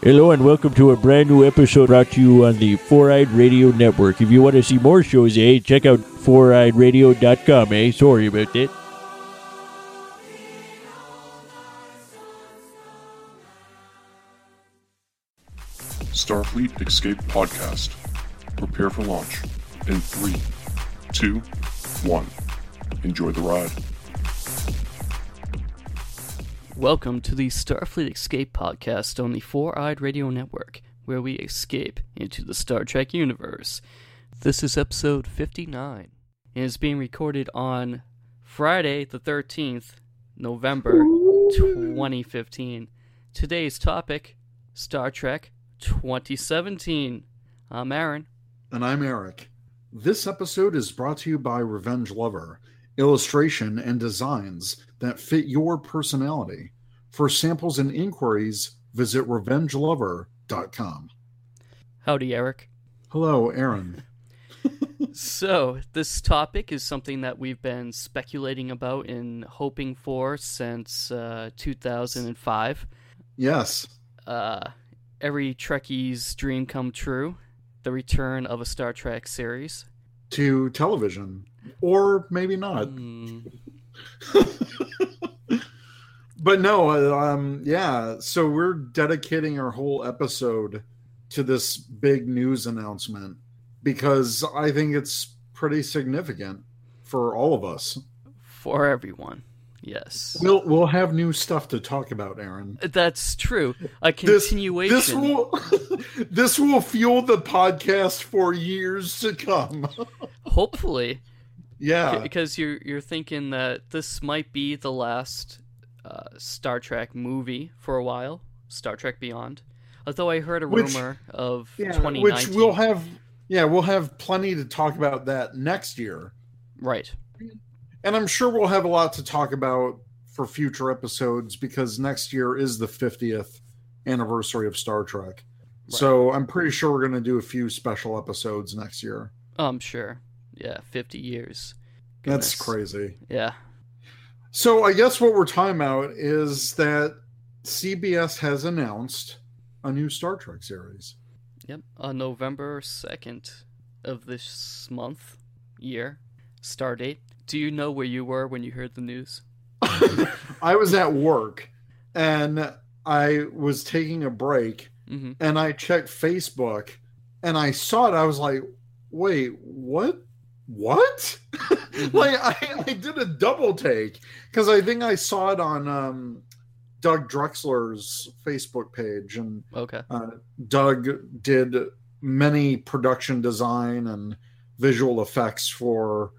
Hello and welcome to a brand new episode brought to you on the Four Eyed Radio Network. If you want to see more shows, check out foureyedradio.com, Sorry about that. Starfleet Escape Podcast. Prepare for launch in 3, 2, 1. Enjoy the ride. Welcome to the Starfleet Escape Podcast on the Four Eyed Radio Network, where we escape into the Star Trek universe. This is episode 59, and it's being recorded on Friday the 13th, November 2015. Today's topic, Star Trek 2017. I'm Aaron. And I'm Eric. This episode is brought to you by Revenge Lover, illustration and designs that fit your personality. For samples and inquiries, visit revengelover.com. Howdy, Eric. Hello, Aaron. So, this topic is something that we've been speculating about and hoping for since 2005. Yes. Every Trekkie's dream come true, the return of a Star Trek series. To television. Or maybe not. But no, so we're dedicating our whole episode to this big news announcement because I think it's pretty significant for all of us. For everyone, yes. We'll have new stuff to talk about, Aaron. That's true. A continuation. This will fuel the podcast for years to come. Hopefully. Yeah, because you're thinking that this might be the last Star Trek movie for a while, Star Trek Beyond. Although I heard a rumor of 2019, which we'll have plenty to talk about that next year, right? And I'm sure we'll have a lot to talk about for future episodes because next year is the 50th anniversary of Star Trek. Right. So I'm pretty sure we're going to do a few special episodes next year. I'm sure. Yeah, 50 years. Goodness. That's crazy. Yeah. So I guess what we're talking about is that CBS has announced a new Star Trek series. Yep. On November 2nd of this month, year, star date. Do you know where you were when you heard the news? I was at work, and I was taking a break, and I checked Facebook, and I saw it. I was like, wait, what? What? Like I did a double take because I think I saw it on Doug Drexler's Facebook page, and Doug did many production design and visual effects for.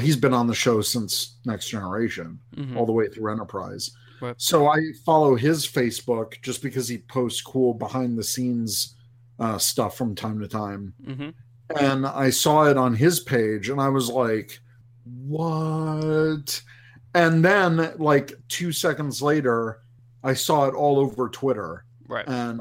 He's been on the show since Next Generation, all the way through Enterprise. Right. So I follow his Facebook just because he posts cool behind the scenes stuff from time to time. Mm-hmm. And I saw it on his page, and I was like, what? And then, 2 seconds later, I saw it all over Twitter. Right. And,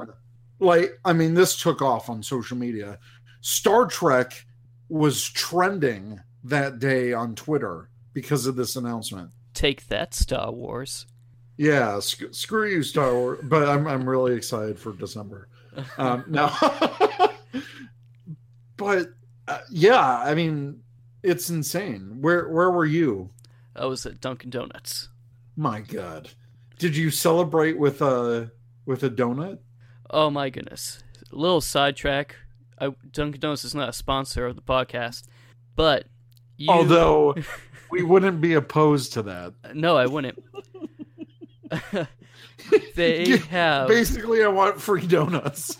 this took off on social media. Star Trek was trending that day on Twitter because of this announcement. Take that, Star Wars. Yeah, screw you, Star Wars. But I'm really excited for December. But, it's insane. Where were you? I was at Dunkin' Donuts. My God. Did you celebrate with a donut? Oh, my goodness. A little sidetrack. Dunkin' Donuts is not a sponsor of the podcast, but... Although, we wouldn't be opposed to that. No, I wouldn't. Basically, I want free donuts.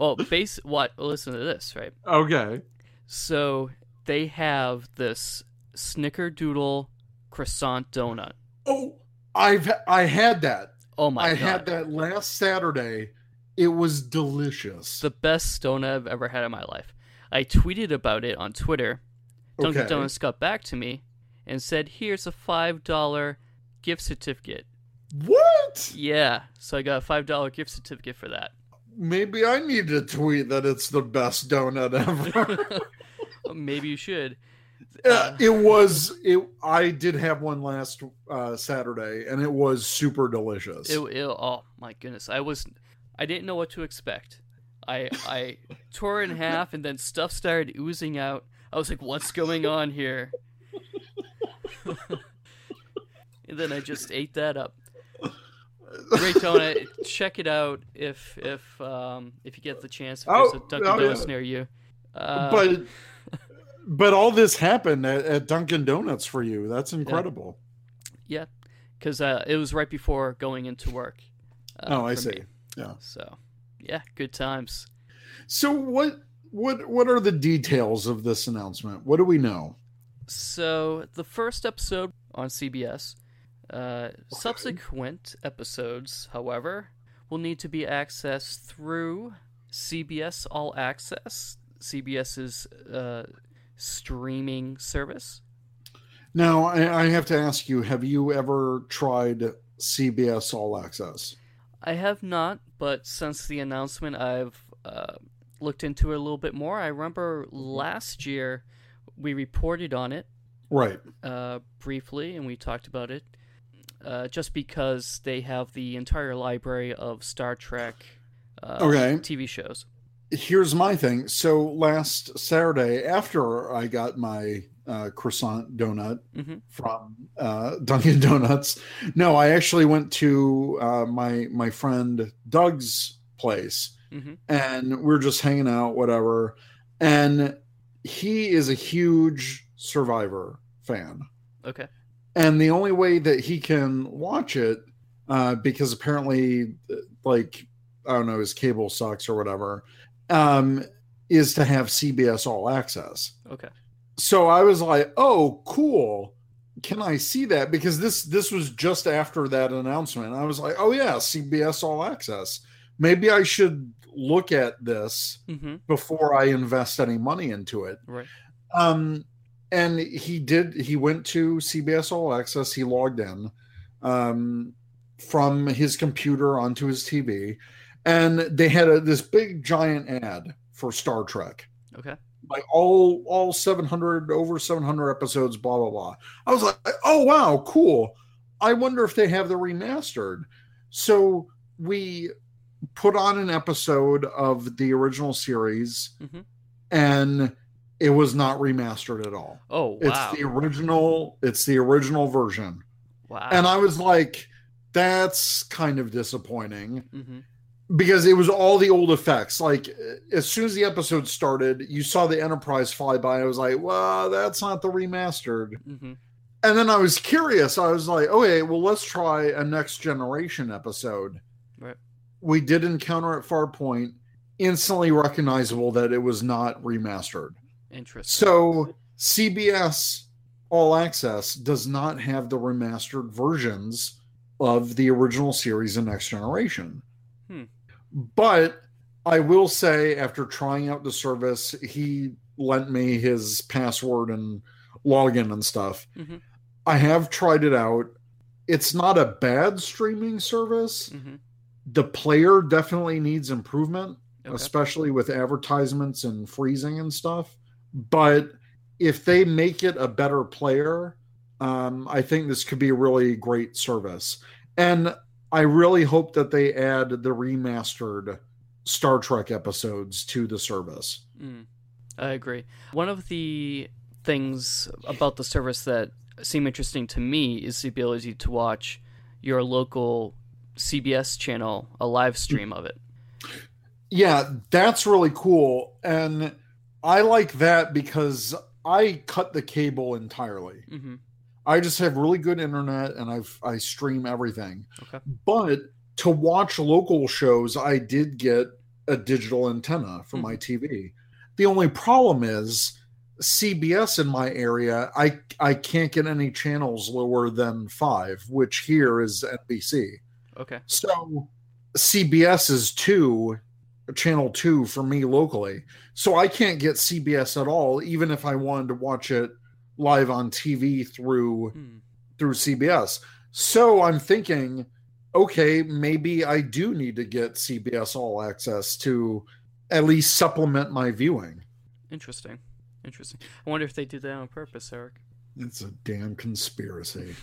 Well, listen to this, right? Okay. So they have this snickerdoodle croissant donut. Oh, I had that. Oh my God. I had that last Saturday. It was delicious. The best donut I've ever had in my life. I tweeted about it on Twitter. Dunkin' Donuts got back to me and said, "Here's a $5 gift certificate." What? Yeah. So I got a $5 gift certificate for that. Maybe I need to tweet that it's the best donut ever. Maybe you should. I did have one last Saturday, and it was super delicious. Oh my goodness! I was. I didn't know what to expect. I tore it in half, and then stuff started oozing out. I was like, what's going on here? And then I just ate that up. Daytona, check it out if you get the chance. If there's a Dunkin' Donuts near you. But all this happened at Dunkin' Donuts for you. That's incredible. Yeah, because it was right before going into work. Oh, I see. Me. Yeah. So, yeah, good times. So what are the details of this announcement? What do we know? So the first episode on CBS. Subsequent episodes, however, will need to be accessed through CBS All Access, CBS's streaming service. Now, I have to ask you, have you ever tried CBS All Access? I have not, but since the announcement, I've looked into it a little bit more. I remember last year we reported on it. Right. Briefly, and we talked about it. Just because they have the entire library of Star Trek TV shows. Here's my thing. So last Saturday, after I got my croissant donut from Dunkin' Donuts, no, I actually went to my friend Doug's place, and we're just hanging out, whatever. And he is a huge Survivor fan. Okay. And the only way that he can watch it, because apparently, like, I don't know, his cable sucks or whatever, is to have CBS All Access. Okay. So I was like, oh, cool. Can I see that? Because this was just after that announcement. I was like, oh, yeah, CBS All Access. Maybe I should look at this before I invest any money into it. Right. And he went to CBS All Access. He logged in from his computer onto his TV, and they had this big giant ad for Star Trek. Okay. Like all 700, over 700 episodes, blah, blah, blah. I was like, oh, wow, cool. I wonder if they have the remastered. So we put on an episode of the original series, and it was not remastered at all. Oh, wow. It's the original version. Wow. And I was like, that's kind of disappointing because it was all the old effects. Like, as soon as the episode started, you saw the Enterprise fly by. I was like, well, that's not the remastered. And then I was curious. I was like, okay, well, let's try a Next Generation episode. Right. We did Encounter at Farpoint, instantly recognizable that it was not remastered. Interesting. So CBS All Access does not have the remastered versions of the original series and Next Generation. But I will say, after trying out the service, he lent me his password and login and stuff. I have tried it out. It's not a bad streaming service. The player definitely needs improvement, especially with advertisements and freezing and stuff. But if they make it a better player, I think this could be a really great service. And I really hope that they add the remastered Star Trek episodes to the service. I agree. One of the things about the service that seem interesting to me is the ability to watch your local CBS channel, a live stream of it. Yeah, that's really cool. And I like that because I cut the cable entirely. I just have really good internet, and I stream everything. But to watch local shows, I did get a digital antenna for my TV. The only problem is CBS in my area, I can't get any channels lower than 5, which here is NBC. Okay. So CBS is 2. Channel 2 for me locally. So I can't get CBS at all, even if I wanted to watch it live on TV through CBS. So I'm thinking, okay, maybe I do need to get CBS All Access to at least supplement my viewing. Interesting. I wonder if they do that on purpose, Eric. It's a damn conspiracy.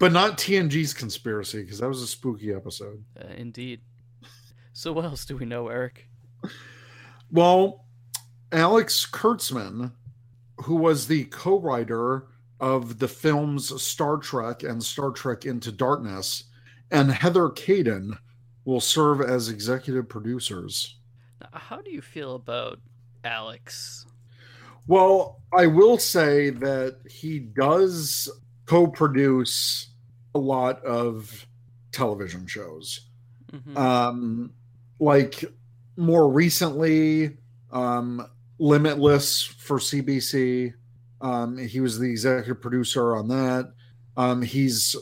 But not TNG's conspiracy, because that was a spooky episode. Indeed. So what else do we know, Eric? Well, Alex Kurtzman, who was the co-writer of the films Star Trek and Star Trek Into Darkness, and Heather Caden will serve as executive producers. Now, how do you feel about Alex? Well, I will say that he does co-produce a lot of television shows. Mm-hmm. Like more recently, Limitless for CBS. He was the executive producer on that. He's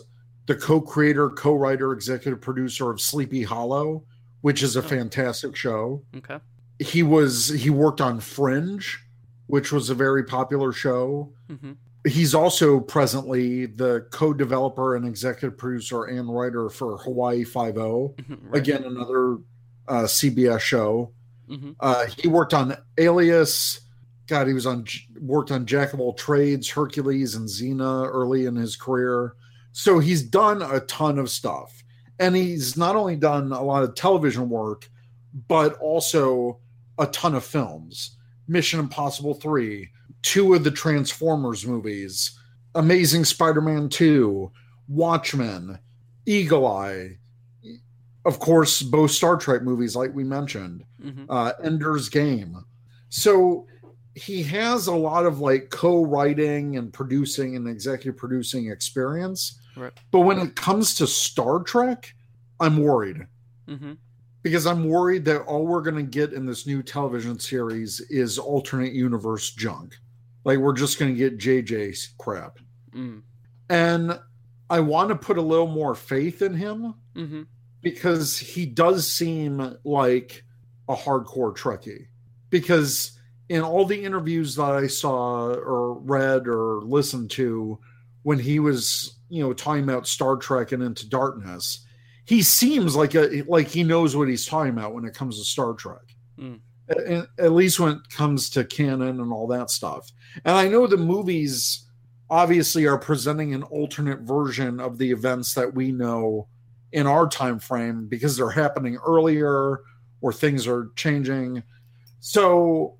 the co-creator, co-writer, executive producer of Sleepy Hollow, which is a fantastic show. Okay. He worked on Fringe, which was a very popular show. Mm-hmm. He's also presently the co-developer and executive producer and writer for Hawaii Five-0. Mm-hmm, right. Again, another CBS show. Mm-hmm. He worked on Alias. God, he was worked on Jack of all Trades, Hercules, and Xena early in his career. So he's done a ton of stuff. And he's not only done a lot of television work, but also a ton of films. Mission Impossible 3, 2 of the Transformers movies, Amazing Spider-Man 2, Watchmen, Eagle Eye, of course, both Star Trek movies like we mentioned, mm-hmm. Ender's Game. So he has a lot of like co-writing and producing and executive producing experience. Right. But when it comes to Star Trek, I'm worried. Mm-hmm. Because I'm worried that all we're going to get in this new television series is alternate universe junk. Like, we're just going to get JJ's crap. Mm. And I want to put a little more faith in him mm-hmm. because he does seem like a hardcore Trekkie. Because in all the interviews that I saw or read or listened to when he was, talking about Star Trek and Into Darkness, he seems like he knows what he's talking about when it comes to Star Trek, at least when it comes to canon and all that stuff. And I know the movies obviously are presenting an alternate version of the events that we know in our time frame because they're happening earlier or things are changing. So,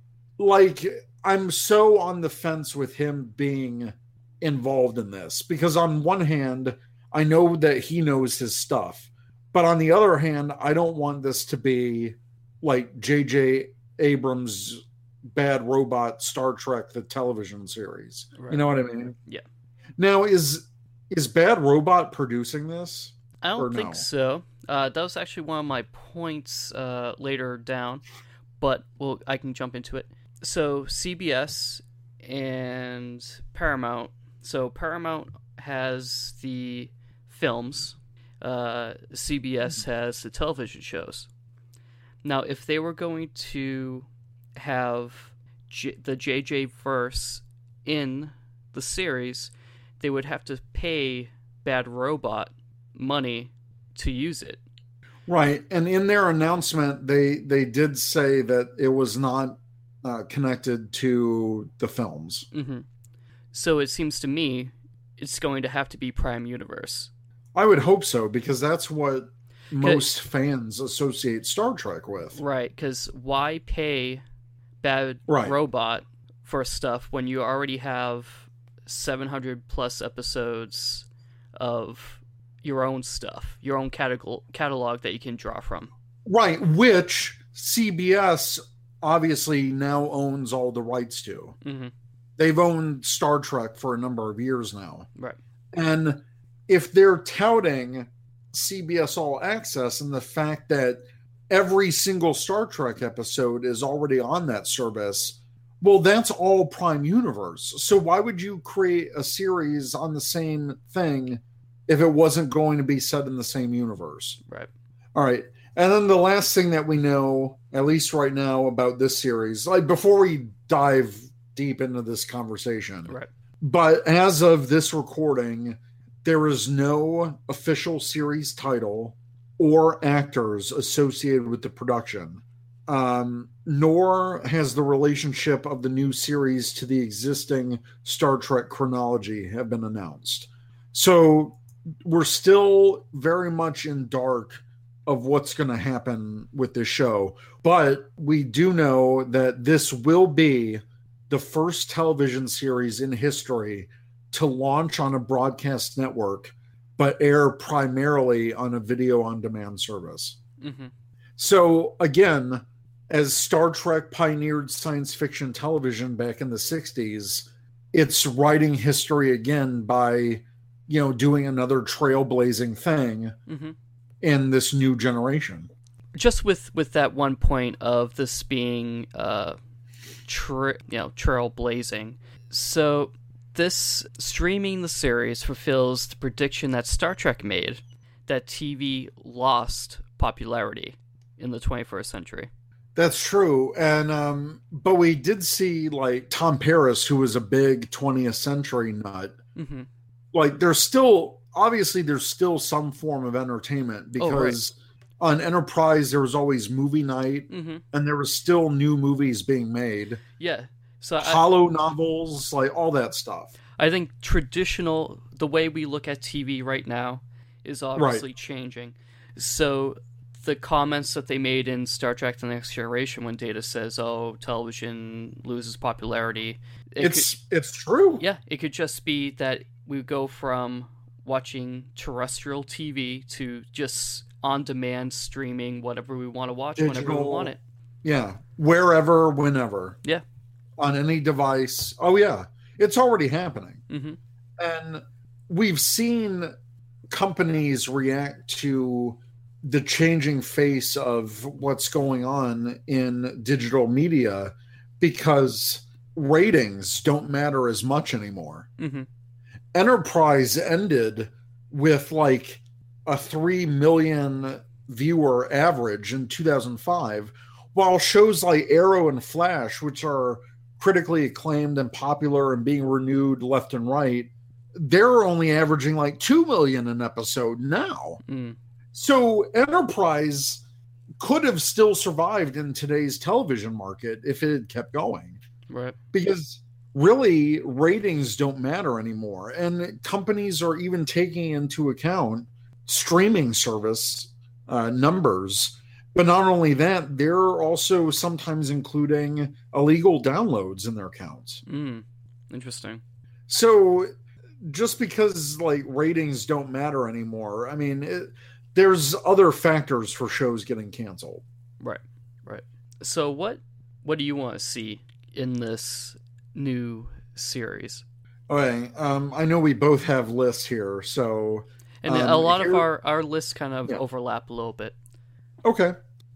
I'm so on the fence with him being involved in this because on one hand, I know that he knows his stuff. But on the other hand, I don't want this to be like J.J. Abrams' Bad Robot Star Trek, the television series. Right. You know what I mean? Yeah. Now, is Bad Robot producing this? I don't think so. That was actually one of my points later down, but I can jump into it. So CBS and Paramount. So Paramount has the films. CBS has the television shows. Now, if they were going to have the JJ verse in the series, they would have to pay Bad Robot money to use it. Right, and in their announcement, they did say that it was not connected to the films. Mm-hmm. So it seems to me it's going to have to be Prime Universe. I would hope so, because that's what most fans associate Star Trek with. Right, because why pay Bad Robot for stuff when you already have 700 plus episodes of your own stuff, your own catalog that you can draw from? Right, which CBS obviously now owns all the rights to. Mm-hmm. They've owned Star Trek for a number of years now. Right. And if they're touting CBS All Access and the fact that every single Star Trek episode is already on that service, well, that's all Prime Universe. So why would you create a series on the same thing if it wasn't going to be set in the same universe? Right. All right. And then the last thing that we know, at least right now, about this series, like before we dive deep into this conversation. Right. But as of this recording, there is no official series title or actors associated with the production, nor has the relationship of the new series to the existing Star Trek chronology have been announced. So we're still very much in dark of what's going to happen with this show. But we do know that this will be the first television series in history to launch on a broadcast network, but air primarily on a video on demand service. Mm-hmm. So again, as Star Trek pioneered science fiction television back in the 60s, it's writing history again by, you know, doing another trailblazing thing mm-hmm. in this new generation. Just with that one point of this being, trailblazing. So this streaming the series fulfills the prediction that Star Trek made, that TV lost popularity in the 21st century. That's true. And but we did see, like, Tom Paris, who was a big 20th century nut. Mm-hmm. Like, there's still some form of entertainment, because on Enterprise there was always movie night mm-hmm. and there was still new movies being made. Yeah. So hollow novels, like all that stuff. I think traditional, the way we look at TV right now is obviously changing. So the comments that they made in Star Trek: The Next Generation when Data says, "Oh, television loses popularity," it's true. Yeah, it could just be that we go from watching terrestrial TV to just on-demand streaming whatever we want to watch, digital, whenever we want it. Yeah, wherever, whenever. Yeah, on any device. Oh yeah, it's already happening, mm-hmm. and we've seen companies react to the changing face of what's going on in digital media, because ratings don't matter as much anymore. Mm-hmm. Enterprise ended with like a 3 million viewer average in 2005, while shows like Arrow and Flash, which are critically acclaimed and popular and being renewed left and right, they're only averaging like 2 million an episode now. Mm. So Enterprise could have still survived in today's television market if it had kept going. Right. Because really, ratings don't matter anymore. And companies are even taking into account streaming service numbers. But not only that, they're also sometimes including illegal downloads in their counts. Mm. Interesting. So just because, like, ratings don't matter anymore, I mean... There's other factors for shows getting canceled. Right, right. So what do you want to see in this new series? Okay, I know we both have lists here, so... And a lot of our lists kind of overlap a little bit. Okay.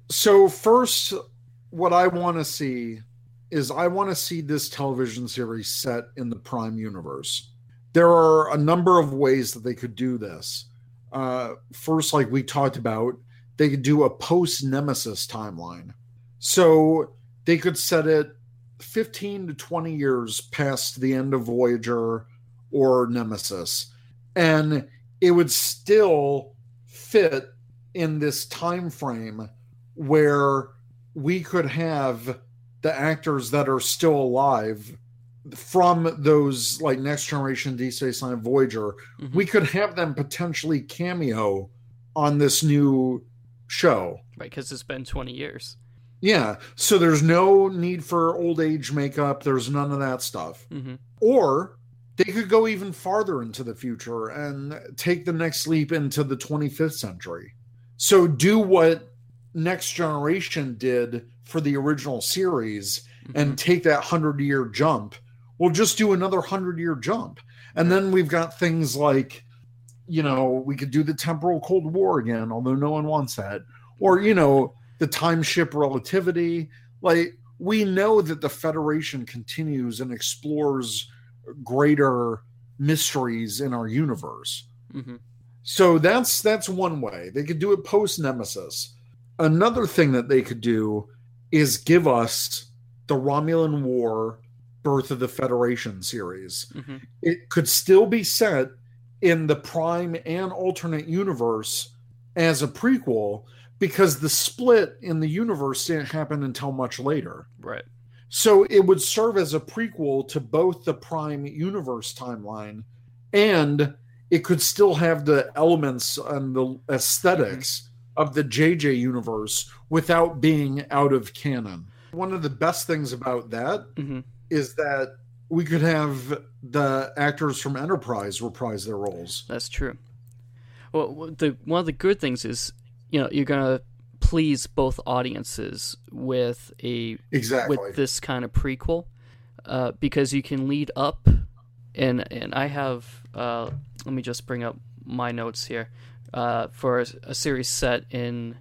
So first, what I want to see is I want to see this television series set in the Prime universe. There are a number of ways that they could do this. First, like we talked about, they could do a post-Nemesis timeline. So they could set it 15 to 20 years past the end of Voyager or Nemesis, and it would still fit in this time frame where we could have the actors that are still alive from those, like, Next Generation, Deep Space Nine, Voyager, mm-hmm. we could have them potentially cameo on this new show. Right, because it's been 20 years. Yeah, so there's no need for old age makeup. There's none of that stuff. Mm-hmm. Or they could go even farther into the future and take the next leap into the 25th century. So do what Next Generation did for the original series mm-hmm. and take that 100-year jump. We'll just do another 100-year jump. And then we've got things like, you know, we could do the temporal Cold War again, although no one wants that. Or, you know, the time ship relativity. Like, we know that the Federation continues and explores greater mysteries in our universe. Mm-hmm. So that's one way. They could do it post-Nemesis. Another thing that they could do is give us the Romulan War, Birth of the Federation series. Mm-hmm. It could still be set in the Prime and alternate universe as a prequel, because the split in the universe didn't happen until much later. Right. So it would serve as a prequel to both the Prime universe timeline, and it could still have the elements and the aesthetics of the JJ universe without being out of canon. One of the best things about that is that we could have the actors from Enterprise reprise their roles. That's true. Well, one of the good things is, you know, you're going to please both audiences with with this kind of prequel, because you can lead up, and I have let me just bring up my notes here for a series set in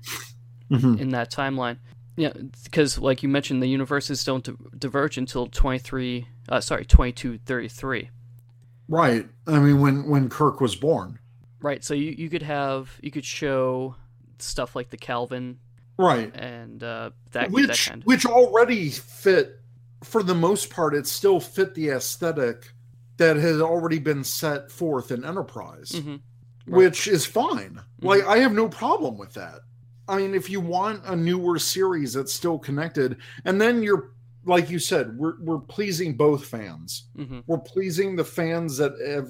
that timeline. Yeah, because like you mentioned, the universes don't diverge until 2233. Right. I mean, when Kirk was born. Right. So you could show stuff like the Kelvin. Right. And which already fit, for the most part, it still fit the aesthetic that had already been set forth in Enterprise, which is fine. Like, I have no problem with that. I mean, if you want a newer series that's still connected, and then you're, like you said, we're pleasing both fans. Mm-hmm. We're pleasing the fans that have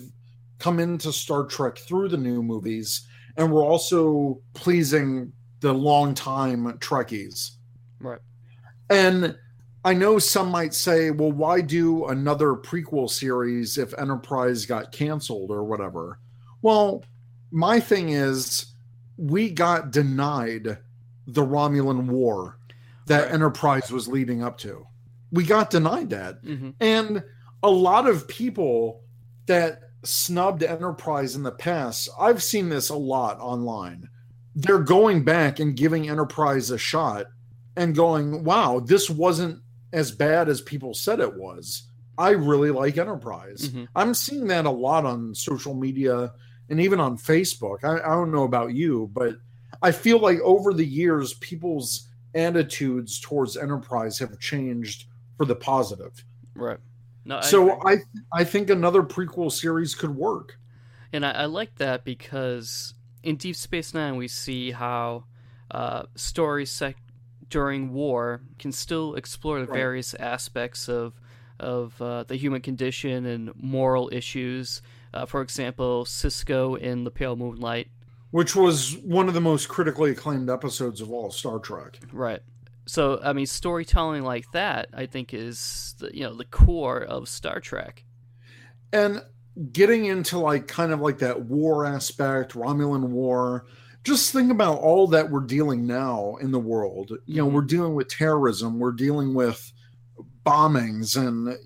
come into Star Trek through the new movies, and we're also pleasing the longtime Trekkies. Right. And I know some might say, well, why do another prequel series if Enterprise got canceled or whatever? Well, my thing is, we got denied the Romulan War that Enterprise was leading up to. We got denied that. Mm-hmm. And a lot of people that snubbed Enterprise in the past, I've seen this a lot online. They're going back and giving Enterprise a shot and going, wow, this wasn't as bad as people said it was. I really like Enterprise. Mm-hmm. I'm seeing that a lot on social media and even on Facebook. I don't know about you, but I feel like over the years, people's attitudes towards Enterprise have changed for the positive. Right. No, so I think another prequel series could work. And I like that, because in Deep Space Nine, we see how stories during war can still explore the various aspects of the human condition and moral issues. For example, Cisco in The Pale Moonlight, which was one of the most critically acclaimed episodes of all Star Trek. Right. So, I mean, storytelling like that, I think, is the core of Star Trek. And getting into kind of that war aspect, Romulan War. Just think about all that we're dealing now in the world. You know, we're dealing with terrorism, we're dealing with bombings, and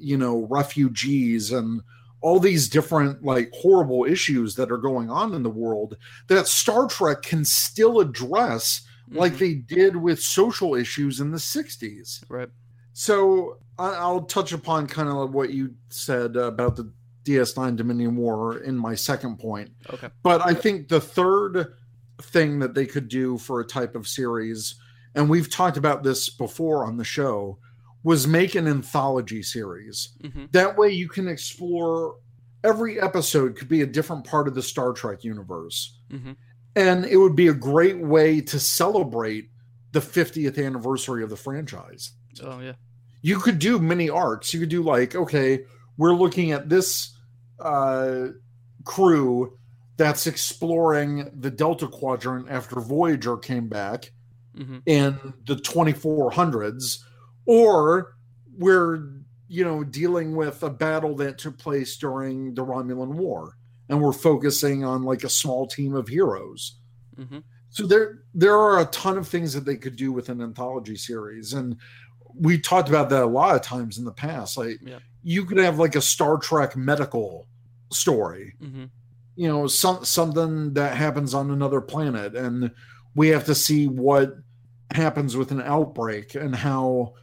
refugees, and all these different horrible issues that are going on in the world that Star Trek can still address like they did with social issues in the 60s. Right. So I'll touch upon kind of what you said about the DS9 Dominion War in my second point. Okay. But I think the third thing that they could do for a type of series, and we've talked about this before on the show, was make an anthology series. Mm-hmm. That way you can explore, every episode could be a different part of the Star Trek universe. Mm-hmm. And it would be a great way to celebrate the 50th anniversary of the franchise. Oh, yeah. You could do mini arcs. You could do we're looking at this crew that's exploring the Delta Quadrant after Voyager came back in the 2400s. Or we're, dealing with a battle that took place during the Romulan War, and we're focusing on a small team of heroes. Mm-hmm. So there are a ton of things that they could do with an anthology series. And we talked about that a lot of times in the past. You could have a Star Trek medical story, something that happens on another planet, and we have to see what happens with an outbreak and how,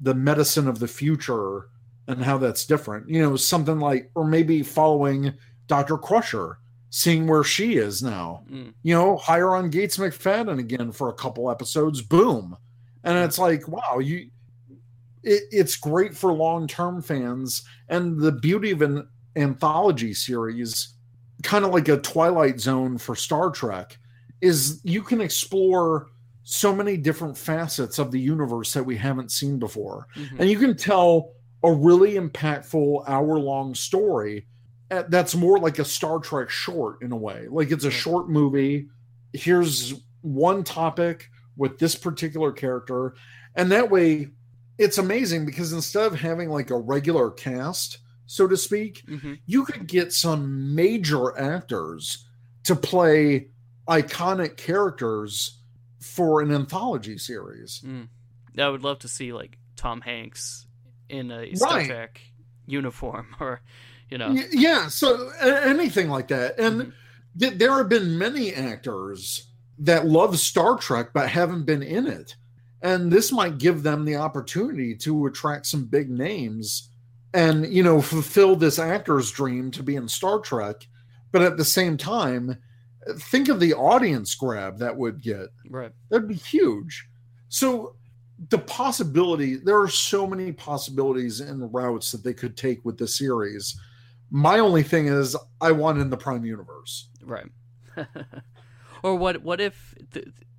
the medicine of the future and how that's different, something or maybe following Dr. Crusher, seeing where she is now, hire on Gates McFadden again for a couple episodes, boom. And it's wow, it's great for long-term fans. And the beauty of an anthology series, kind of like a Twilight Zone for Star Trek, is you can explore so many different facets of the universe that we haven't seen before. Mm-hmm. And you can tell a really impactful hour-long story that's more like a Star Trek short in a way. It's a short movie here's one topic with this particular character. And that way it's amazing because instead of having like a regular cast, so to speak, mm-hmm. you could get some major actors to play iconic characters for an anthology series. Mm. I would love to see like Tom Hanks in a Star Trek uniform or, you know. Yeah. So anything like that. And mm-hmm. There have been many actors that love Star Trek, but haven't been in it. And this might give them the opportunity to attract some big names and, you know, fulfill this actor's dream to be in Star Trek. But at the same time, think of the audience grab that would get. Right. That'd be huge. So the possibility, there are so many possibilities and routes that they could take with the series. My only thing is I want in the Prime Universe. Right. Or what if,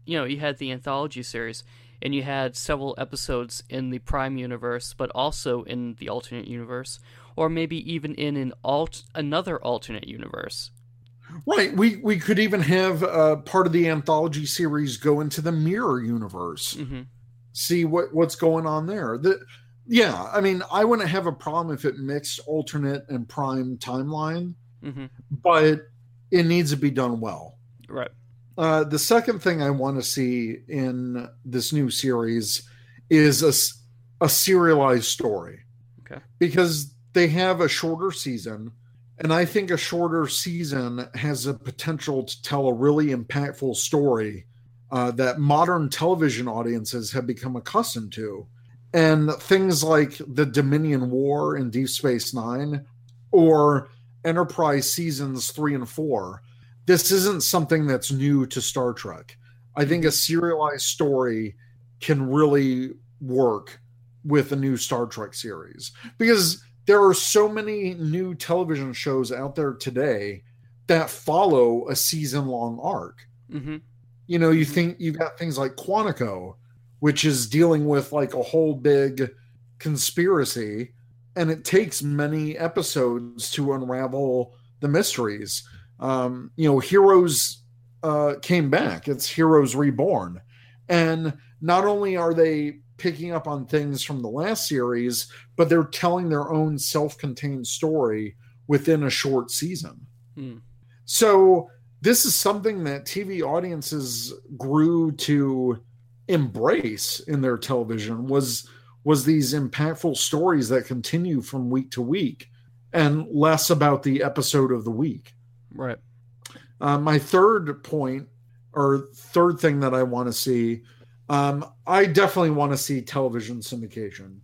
you know, you had the anthology series and you had several episodes in the Prime Universe, but also in the alternate universe, or maybe even in another alternate universe. Right. We could even have part of the anthology series go into the Mirror Universe. Mm-hmm. See what's going on there. Yeah, I mean, I wouldn't have a problem if it mixed alternate and prime timeline, mm-hmm. but it needs to be done well. Right. The second thing I want to see in this new series is a serialized story. Okay. Because they have a shorter season, and I think a shorter season has a potential to tell a really impactful story that modern television audiences have become accustomed to. And things like the Dominion War in Deep Space Nine or Enterprise seasons 3 and 4, this isn't something that's new to Star Trek. I think a serialized story can really work with a new Star Trek series because there are so many new television shows out there today that follow a season-long arc. Mm-hmm. You know, you think you've got things like Quantico, which is dealing with like a whole big conspiracy, and it takes many episodes to unravel the mysteries. You know, Heroes came back. It's Heroes Reborn. And not only are they picking up on things from the last series, but they're telling their own self-contained story within a short season. Hmm. So this is something that TV audiences grew to embrace in their television was these impactful stories that continue from week to week and less about the episode of the week. Right. My third thing that I want to see, I definitely want to see television syndication.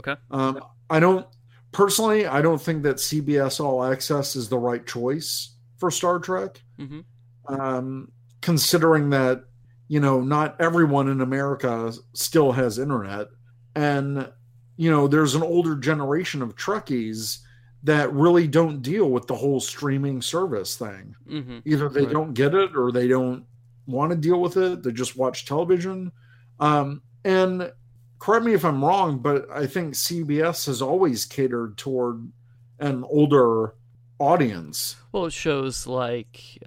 Okay. I don't think that CBS All Access is the right choice for Star Trek. Mm-hmm. Considering that, you know, not everyone in America still has internet. And, you know, there's an older generation of Trekkies that really don't deal with the whole streaming service thing. Mm-hmm. Either they don't get it or they don't want to deal with it. They just watch television. And correct me if I'm wrong, but I think CBS has always catered toward an older audience. Well, shows like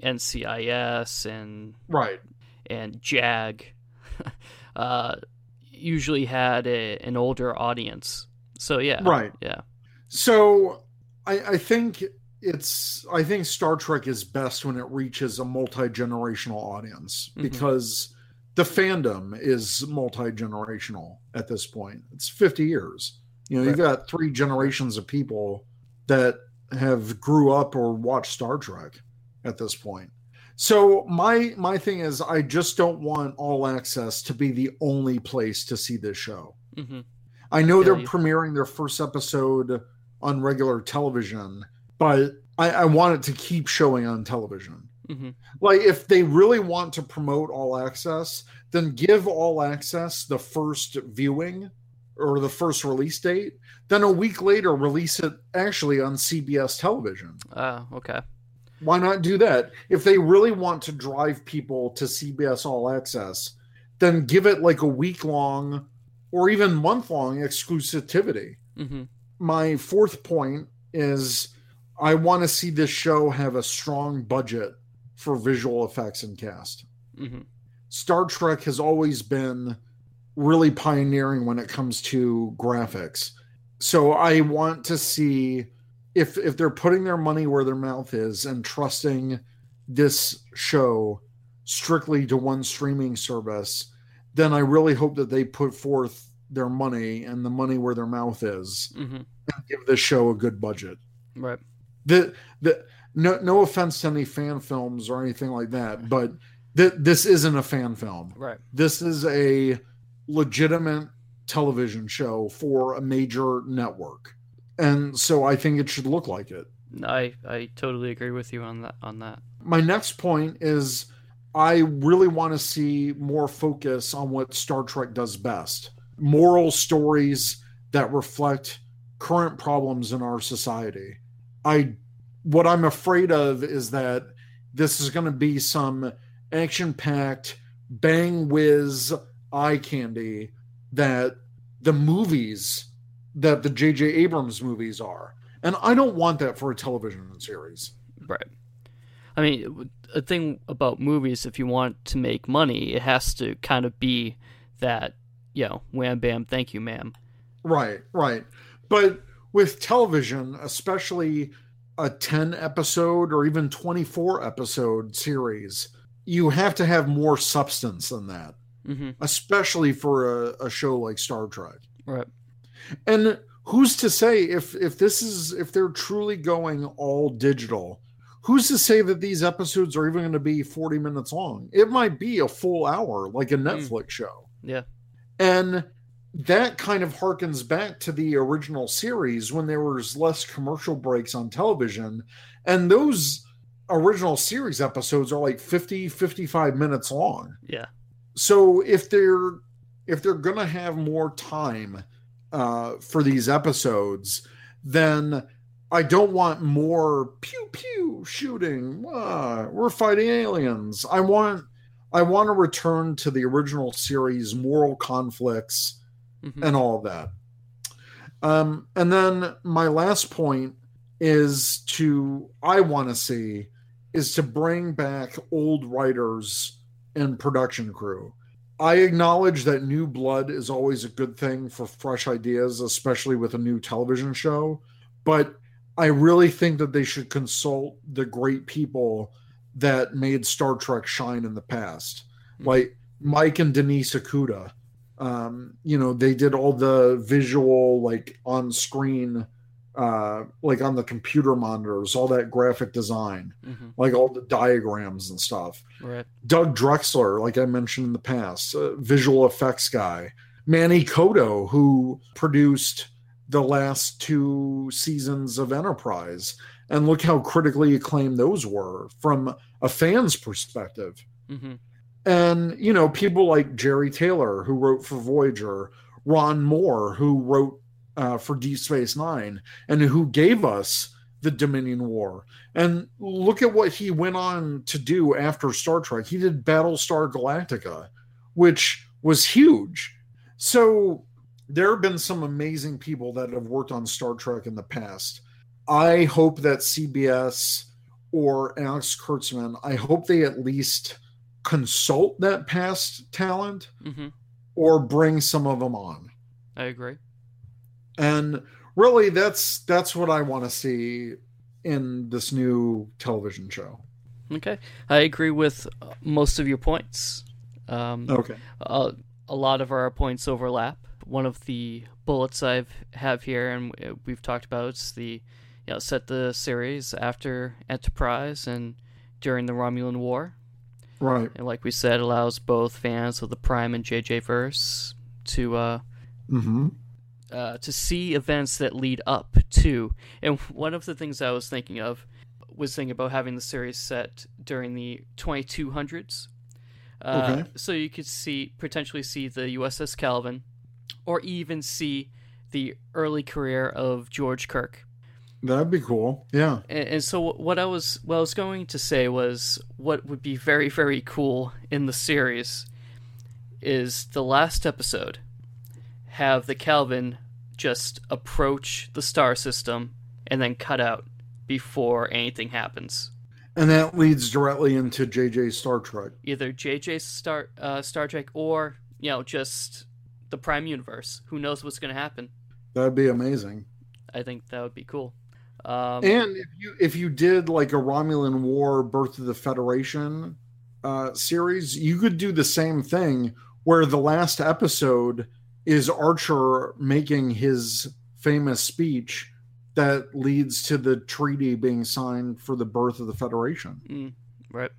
NCIS and... Right. And JAG usually had an older audience. So yeah. Right. Yeah. So I think Star Trek is best when it reaches a multi-generational audience, mm-hmm. because the fandom is multi-generational at this point. It's 50 years. You know, right. You've got 3 generations of people that have grew up or watched Star Trek at this point. So my thing is, I just don't want All Access to be the only place to see this show. Mm-hmm. I know they're premiering their first episode on regular television, but I want it to keep showing on television. Mm-hmm. Like, if they really want to promote All Access, then give All Access the first viewing or the first release date. Then a week later, release it actually on CBS television. Oh, okay. Why not do that? If they really want to drive people to CBS All Access, then give it like a week-long or even month-long exclusivity. Mm-hmm. My fourth point is I want to see this show have a strong budget for visual effects and cast. Mm-hmm. Star Trek has always been really pioneering when it comes to graphics. So I want to see if they're putting their money where their mouth is and trusting this show strictly to one streaming service, then I really hope that they put forth their money and the money where their mouth is, mm-hmm. and give this show a good budget. Right. No offense to any fan films or anything like that, but this isn't a fan film. Right. This is a legitimate television show for a major network. And so I think it should look like it. I totally agree with you on that. My next point is I really want to see more focus on what Star Trek does best. Moral stories that reflect current problems in our society. What I'm afraid of is that this is going to be some action-packed, bang-whiz eye candy that the movies, that the J.J. Abrams movies are. And I don't want that for a television series. Right. I mean, a thing about movies, if you want to make money, it has to kind of be that, you know, wham, bam, thank you, ma'am. Right, right. But with television, especially a 10-episode or even 24-episode series, you have to have more substance than that, mm-hmm. especially for a show like Star Trek. Right. And who's to say if they're truly going all digital, who's to say that these episodes are even going to be 40 minutes long? It might be a full hour, like a Netflix show. Yeah. And that kind of harkens back to the original series when there was less commercial breaks on television. And those original series episodes are like 50, 55 minutes long. Yeah. So if they're going to have more time for these episodes, then I don't want more pew pew shooting. We're fighting aliens. I want to return to the original series, moral conflicts, mm-hmm. and all of that. And then my last point is to bring back old writers and production crew. I acknowledge that new blood is always a good thing for fresh ideas, especially with a new television show. But I really think that they should consult the great people that made Star Trek shine in the past, like Mike and Denise Okuda. They did all the visual, like on screen, like on the computer monitors, all that graphic design, mm-hmm. like all the diagrams and stuff. Right. Doug Drexler, like I mentioned in the past, visual effects guy. Manny Coto, who produced the last two seasons of Enterprise. And look how critically acclaimed those were from a fan's perspective. Mm-hmm. And, people like Jerry Taylor, who wrote for Voyager, Ron Moore, who wrote for Deep Space Nine, and who gave us the Dominion War. And look at what he went on to do after Star Trek. He did Battlestar Galactica, which was huge. So there have been some amazing people that have worked on Star Trek in the past. I hope that CBS or Alex Kurtzman, I hope they at least consult that past talent, mm-hmm. or bring some of them on. I agree. And really, that's what I want to see in this new television show. Okay. I agree with most of your points. Okay. A lot of our points overlap. One of the bullets I have here, and we've talked about, is the... set the series after Enterprise and during the Romulan War. Right. And like we said, allows both fans of the Prime and JJ verse to see events that lead up to. And one of the things I was thinking about having the series set during the 2200s. So you could potentially see the USS Kelvin, or even see the early career of George Kirk. That'd be cool, yeah. And so what I was going to say was what would be very, very cool in the series is the last episode, have the Kelvin just approach the star system and then cut out before anything happens. And that leads directly into JJ's Star Trek. Either JJ's Star Trek or, you know, just the Prime Universe. Who knows what's going to happen? That'd be amazing. I think that would be cool. And if you did like a Romulan War, Birth of the Federation series, you could do the same thing where the last episode is Archer making his famous speech that leads to the treaty being signed for the birth of the Federation. Mm, right.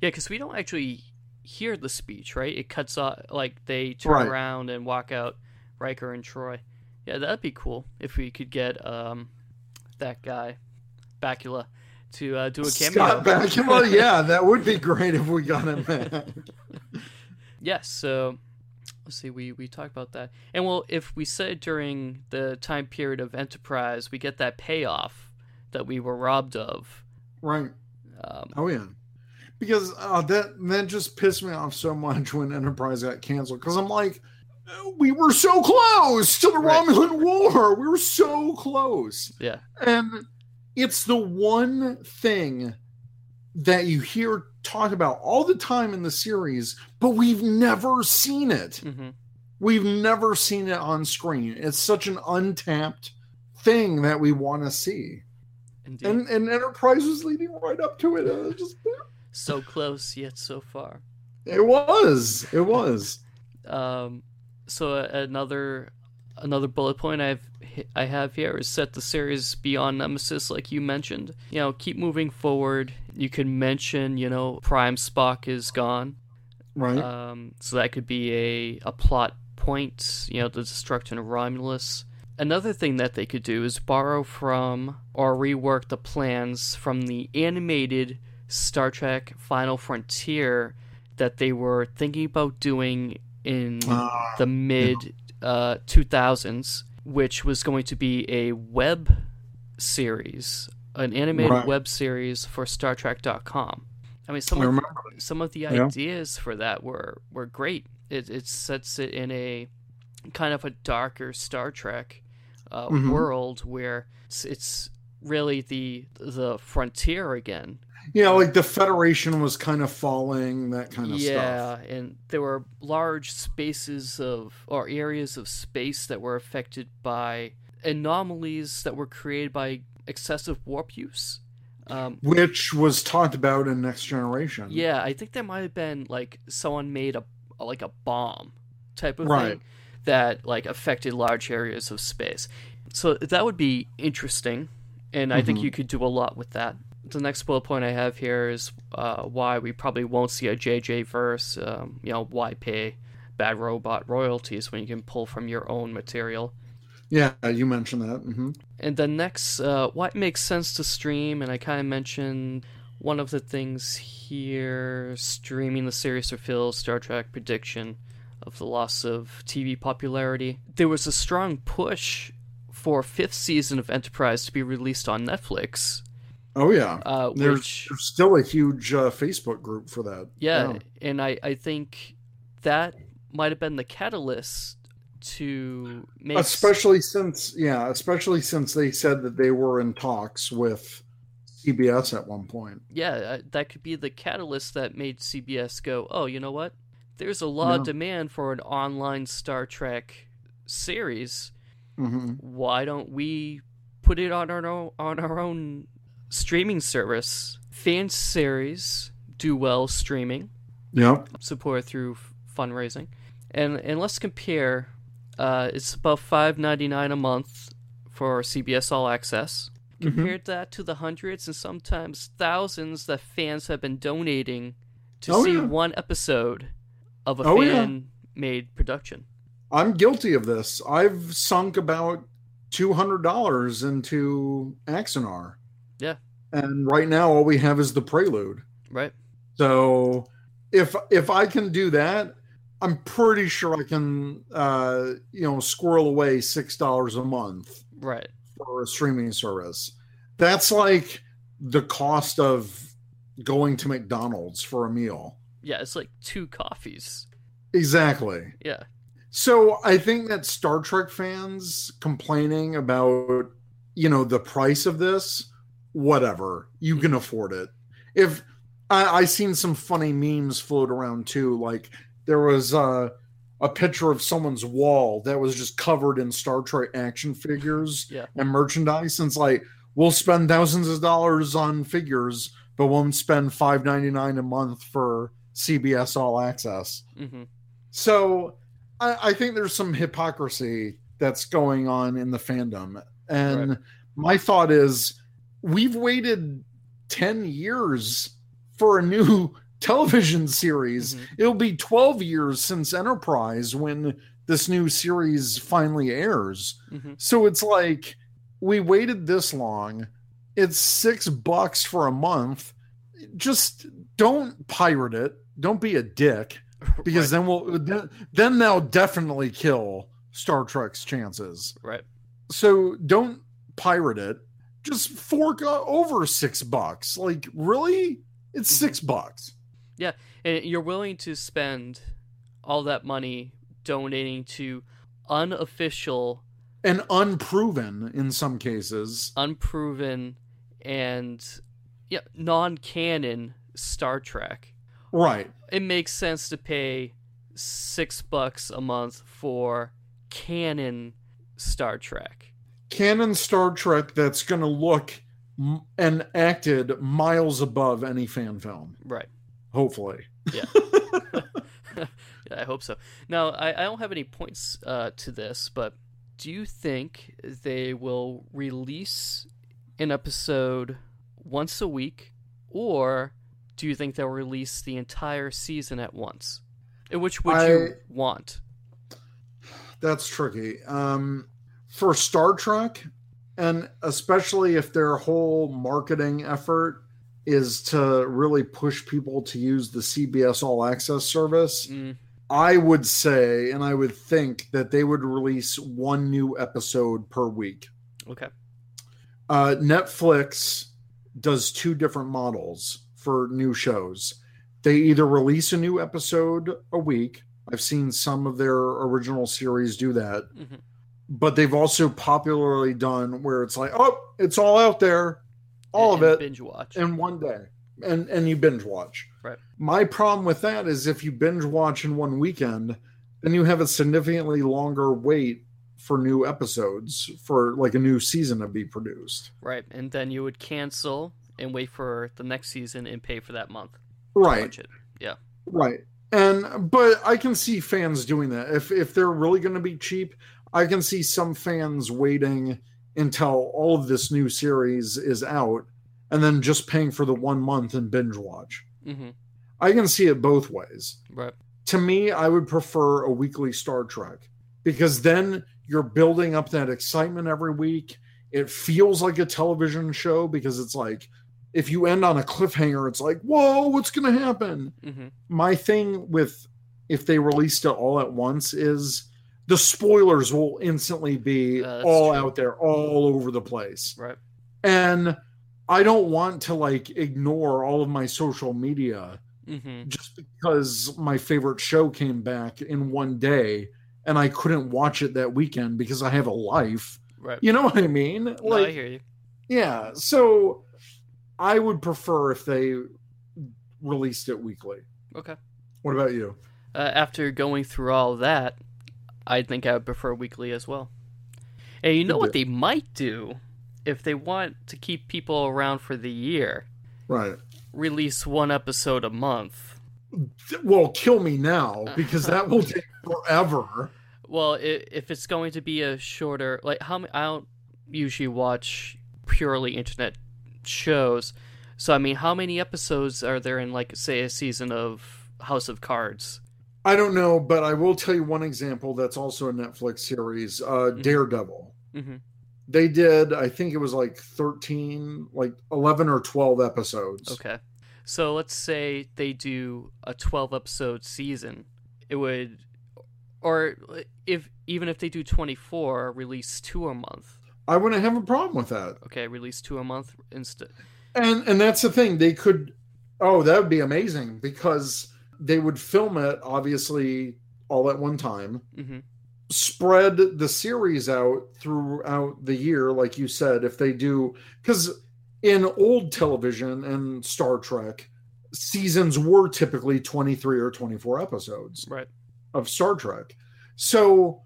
Yeah, because we don't actually hear the speech, right? It cuts off, like they turn around and walk out, Riker and Troy. Yeah, that'd be cool if we could get that guy, Bakula, to do a cameo. Scott Bakula, yeah, that would be great if we got him back. Yes, so let's see, we talked about that. And well, if we said during the time period of Enterprise, we get that payoff that we were robbed of. Right. Oh, yeah. Because that just pissed me off so much when Enterprise got canceled. Because I'm like, we were so close to the Romulan War. We were so close. Yeah. And it's the one thing that you hear talk about all the time in the series, but we've never seen it. Mm-hmm. We've never seen it on screen. It's such an untapped thing that we want to see. Indeed. And Enterprise was leading right up to it. It was just so close yet so far. It was. So another bullet point I have here is set the series beyond Nemesis, like you mentioned. You know, keep moving forward. You can mention, you know, Prime Spock is gone. Right. So that could be a plot point, you know, the destruction of Romulus. Another thing that they could do is borrow from or rework the plans from the animated Star Trek Final Frontier that they were thinking about doing in the mid 2000s, which was going to be a web series, an animated web series for Star Trek.com. I mean, some of the ideas for that were great. It sets it in a kind of a darker Star Trek world where it's really the frontier again. Yeah, like the Federation was kind of falling, that kind of stuff. Yeah, and there were large spaces or areas of space that were affected by anomalies that were created by excessive warp use. Which was talked about in Next Generation. Yeah, I think there might have been like someone made a bomb type of thing that like affected large areas of space. So that would be interesting, and I think you could do a lot with that. The next bullet point I have here is why we probably won't see a JJ verse. You know, why pay Bad Robot royalties when you can pull from your own material? Yeah, you mentioned that. Mm-hmm. And the next, why it makes sense to stream, and I kind of mentioned one of the things here: streaming the series fulfills Star Trek prediction of the loss of TV popularity. There was a strong push for fifth season of Enterprise to be released on Netflix. Oh, yeah. There's still a huge Facebook group for that. Yeah, and I think that might have been the catalyst to make... Especially since they said that they were in talks with CBS at one point. Yeah, that could be the catalyst that made CBS go, oh, you know what? There's a lot of demand for an online Star Trek series. Mm-hmm. Why don't we put it on our own streaming service? Fan series do well streaming. Yep. Support through fundraising. And let's compare. It's about $5.99 a month for CBS All Access. Compared that to the hundreds and sometimes thousands that fans have been donating to see one episode of a fan-made production. I'm guilty of this. I've sunk about $200 into Axanar. Yeah. And right now all we have is the Prelude. Right. So if I can do that, I'm pretty sure I can squirrel away $6 a month for a streaming service. That's like the cost of going to McDonald's for a meal. Yeah, it's like two coffees. Exactly. Yeah. So I think that Star Trek fans complaining about, you know, the price of this, whatever, you can afford it. if I seen some funny memes float around too, like there was a picture of someone's wall that was just covered in Star Trek action figures and merchandise. And it's like, we'll spend thousands of dollars on figures, but won't spend $5.99 a month for CBS All Access. Mm-hmm. So I think there's some hypocrisy that's going on in the fandom. And my thought is, we've waited 10 years for a new television series. Mm-hmm. It'll be 12 years since Enterprise when this new series finally airs. Mm-hmm. So it's like, we waited this long. It's $6 for a month. Just don't pirate it. Don't be a dick, because then they'll definitely kill Star Trek's chances. Right. So don't pirate it. Just fork over $6. Like, really? It's $6. Yeah. And you're willing to spend all that money donating to unofficial and unproven, in some cases. Unproven and non-canon Star Trek. Right. It makes sense to pay $6 a month for canon Star Trek. Canon Star Trek that's going to look and acted miles above any fan film. Right. Hopefully. Yeah. I hope so. Now, I don't have any points to this, but do you think they will release an episode once a week, or do you think they'll release the entire season at once? Which would you want? That's tricky. For Star Trek, and especially if their whole marketing effort is to really push people to use the CBS All Access service, I would say, and I would think, that they would release one new episode per week. Okay. Netflix does two different models for new shows. They either release a new episode a week. I've seen some of their original series do that. Mm-hmm. But they've also popularly done where it's like, oh, it's all out there. All of it. Binge watch. In one day. And you binge watch. Right. My problem with that is if you binge watch in one weekend, then you have a significantly longer wait for new episodes for like a new season to be produced. Right. And then you would cancel and wait for the next season and pay for that month. Right. Yeah. Right. But I can see fans doing that. If they're really going to be cheap, I can see some fans waiting until all of this new series is out and then just paying for the 1 month and binge watch. Mm-hmm. I can see it both ways. Right. To me, I would prefer a weekly Star Trek, because then you're building up that excitement every week. It feels like a television show, because it's like, if you end on a cliffhanger, it's like, whoa, what's going to happen? Mm-hmm. My thing with if they released it all at once is the spoilers will instantly be all true. Out there, all over the place. Right. And I don't want to like ignore all of my social media just because my favorite show came back in one day and I couldn't watch it that weekend because I have a life. Right. You know what I mean? Like, no, I hear you. Yeah. So I would prefer if they released it weekly. Okay. What about you? After going through all that, I think I would prefer weekly as well. And you know what they might do? If they want to keep people around for the year, right? Release one episode a month. Well, kill me now, because that will take forever. Well, if it's going to be a shorter, like how many, I don't usually watch purely internet shows, so I mean, how many episodes are there in, like, say, a season of House of Cards? I don't know, but I will tell you one example that's also a Netflix series, Daredevil. Mm-hmm. They did, I think it was like 13, like 11 or 12 episodes. Okay. So let's say they do a 12-episode season. It would, or even if they do 24, release 2 a month. I wouldn't have a problem with that. Okay, release 2 a month instead. And that's the thing. They could, that would be amazing, because they would film it, obviously, all at one time. Mm-hmm. Spread the series out throughout the year, like you said, if they do, because in old television and Star Trek, seasons were typically 23 or 24 episodes of Star Trek. So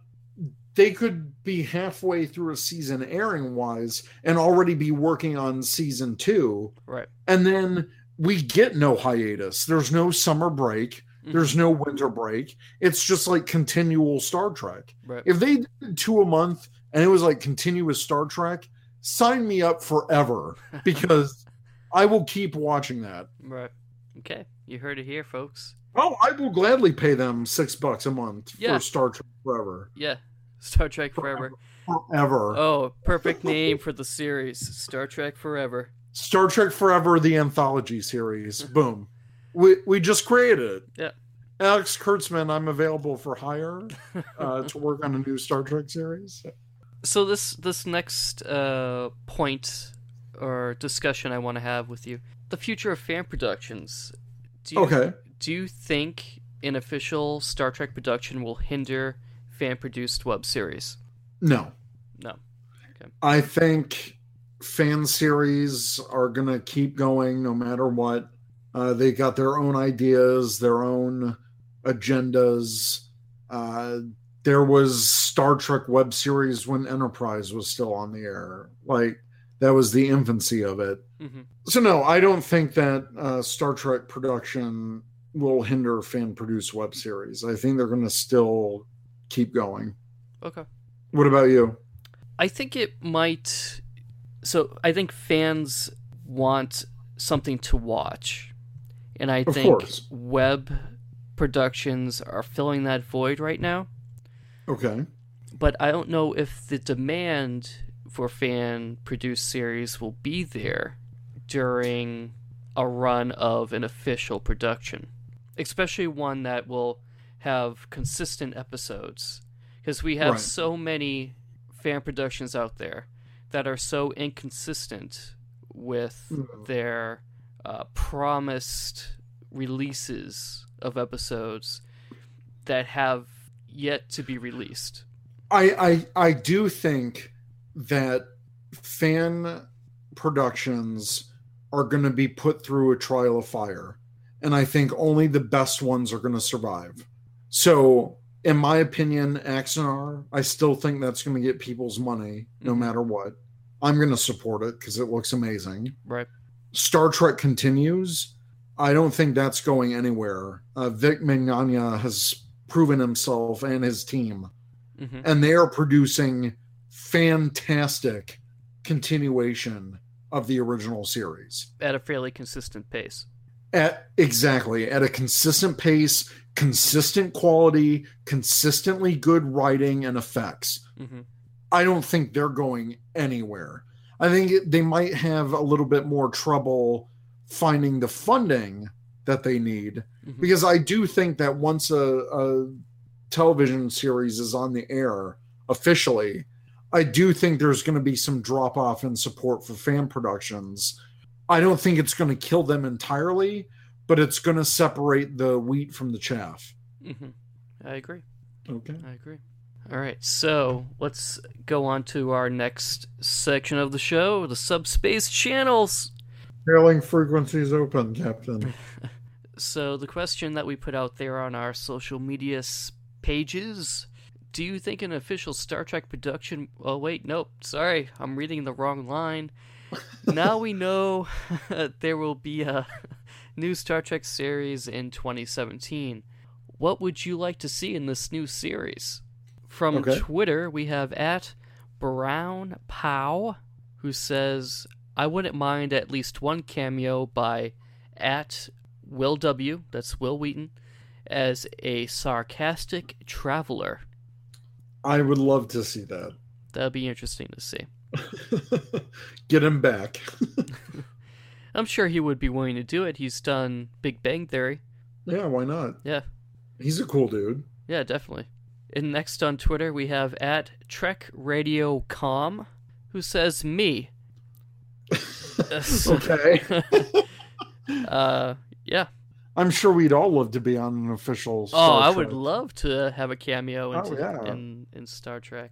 they could be halfway through a season airing wise and already be working on season two. Right. And then we get no hiatus. There's no summer break. There's no winter break. It's just like continual Star Trek. Right. If they did 2 a month and it was like continuous Star Trek, sign me up forever, because I will keep watching that. Right. Okay. You heard it here, folks. Oh, I will gladly pay them $6 a month for Star Trek Forever. Yeah. Star Trek Forever. Forever. Oh, perfect name for the series. Star Trek Forever. Star Trek Forever, the anthology series. Boom. We just created it. Yeah. Alex Kurtzman, I'm available for hire to work on a new Star Trek series. So this next point or discussion I want to have with you, the future of fan productions. Do you think an official Star Trek production will hinder fan-produced web series? No. Okay. I think fan series are going to keep going no matter what. They got their own ideas, their own agendas. There was Star Trek web series when Enterprise was still on the air. Like, that was the infancy of it. Mm-hmm. So no, I don't think that Star Trek production will hinder fan-produced web series. I think they're going to still keep going. Okay. What about you? I think it might... So I think fans want something to watch. And I think web productions are filling that void right now. Okay. But I don't know if the demand for fan-produced series will be there during a run of an official production, especially one that will have consistent episodes, because we have so many fan productions out there that are so inconsistent with their promised releases of episodes that have yet to be released. I do think that fan productions are going to be put through a trial of fire, and I think only the best ones are going to survive. So, in my opinion, Axanar, I still think that's going to get people's money no matter what. I'm going to support it because it looks amazing. Right. Star Trek Continues, I don't think that's going anywhere. Vic Mignogna has proven himself and his team, and they are producing fantastic continuation of the original series at a fairly consistent pace. At a consistent pace, consistent quality, consistently good writing and effects. I don't think they're going anywhere. I think they might have a little bit more trouble finding the funding that they need, because I do think that once a television series is on the air officially, I do think there's going to be some drop off in support for fan productions. I don't think it's going to kill them entirely, but it's going to separate the wheat from the chaff. I agree. Okay. I agree. All right. So let's go on to our next section of the show, the subspace channels. Hailing frequencies open, Captain. So the question that we put out there on our social media pages, do you think an official Star Trek production... Oh, wait. Nope. Sorry. I'm reading the wrong line. Now we know there will be a new Star Trek series in 2017. What would you like to see in this new series? From Twitter, we have @BrownPow, who says, I wouldn't mind at least one cameo by @WillW, that's Will Wheaton, as a sarcastic traveler. I would love to see that. That'd be interesting to see. Get him back. I'm sure he would be willing to do it. He's done Big Bang Theory. Yeah, why not? Yeah. He's a cool dude. Yeah, definitely. And next on Twitter, we have @TrekRadioCom, who says me. Okay. Yeah. I'm sure we'd all love to be on an official Star Trek. I would love to have a cameo in Star Trek.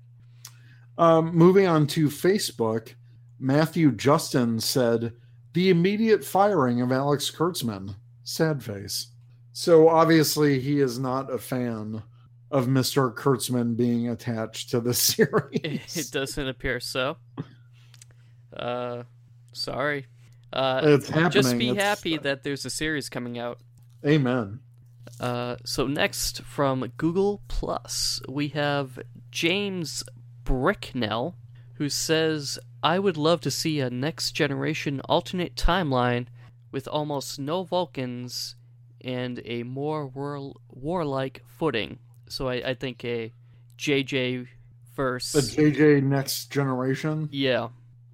Moving on to Facebook, Matthew Justin said, the immediate firing of Alex Kurtzman. Sad face. So obviously he is not a fan of Mr. Kurtzman being attached to the series. It doesn't appear so. Sorry. It's happening. Just be happy that there's a series coming out. Amen. So next from Google Plus, we have James Bricknell, who says, I would love to see a Next Generation alternate timeline with almost no Vulcans and a more warlike footing. So I think a JJ verse. A JJ Next Generation? Yeah.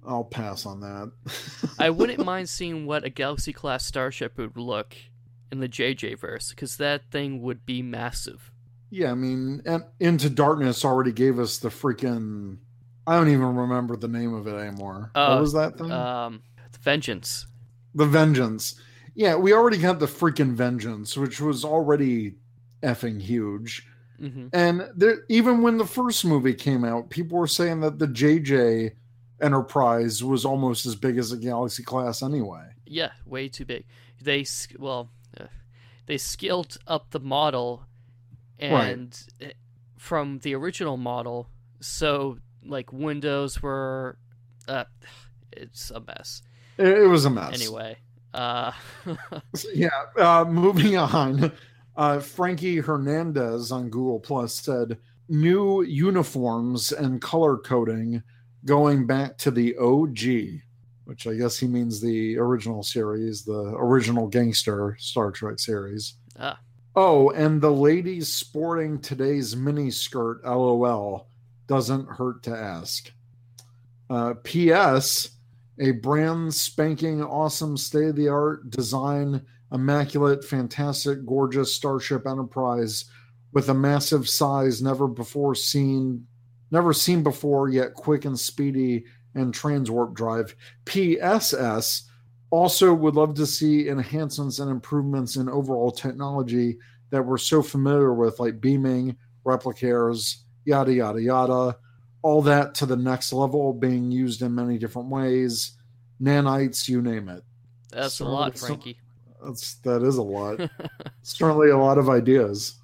I'll pass on that. I wouldn't mind seeing what a Galaxy-class starship would look in the JJ verse, because that thing would be massive. Yeah, I mean, Into Darkness already gave us the freaking... I don't even remember the name of it anymore. What was that thing? The Vengeance. The Vengeance. Yeah, we already got the freaking Vengeance, which was already effing huge. Mm-hmm. And there, even when the first movie came out, people were saying that the JJ Enterprise was almost as big as a Galaxy class anyway. Yeah, way too big. They scaled up the model and right. From the original model, so... like windows were it's a mess. It was a mess anyway. Moving on, Frankie Hernandez on Google Plus said, new uniforms and color coding going back to the OG, which I guess he means the original series, the original gangster Star Trek series. Oh, and the ladies sporting today's mini skirt LOL. Doesn't hurt to ask. P.S. A brand spanking awesome state-of-the-art design, immaculate, fantastic, gorgeous Starship Enterprise with a massive size never seen before, yet quick and speedy, and transwarp drive. P.S.S. Also would love to see enhancements and improvements in overall technology that we're so familiar with, like beaming, replicators, yada, yada, yada, all that to the next level, being used in many different ways, nanites, you name it. That's a lot, Frankie. That is a lot. Certainly a lot of ideas.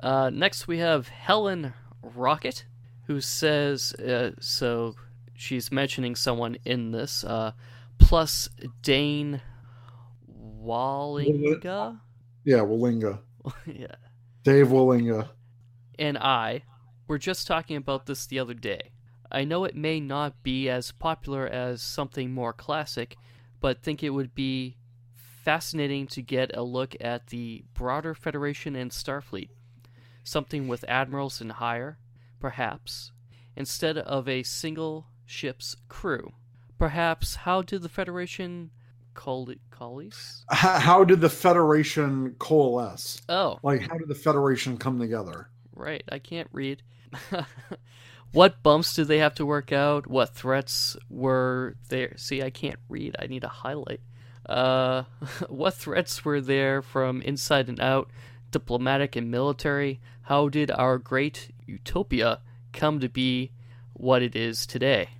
Next we have Helen Rocket, who says, so she's mentioning someone in this, plus Dane Wallinga? Yeah, Wallinga. Yeah. Dave Wallinga. And I... we're just talking about this the other day. I know it may not be as popular as something more classic, but think it would be fascinating to get a look at the broader Federation and Starfleet. Something with admirals and higher, perhaps, instead of a single ship's crew. Perhaps, how did the Federation coalesce? How did the Federation coalesce? Oh. Like, how did the Federation come together? Right, I can't read. What bumps do they have to work out? What threats were there? See, I can't read. I need a highlight. What threats were there from inside and out, diplomatic and military? How did our great utopia come to be what it is today?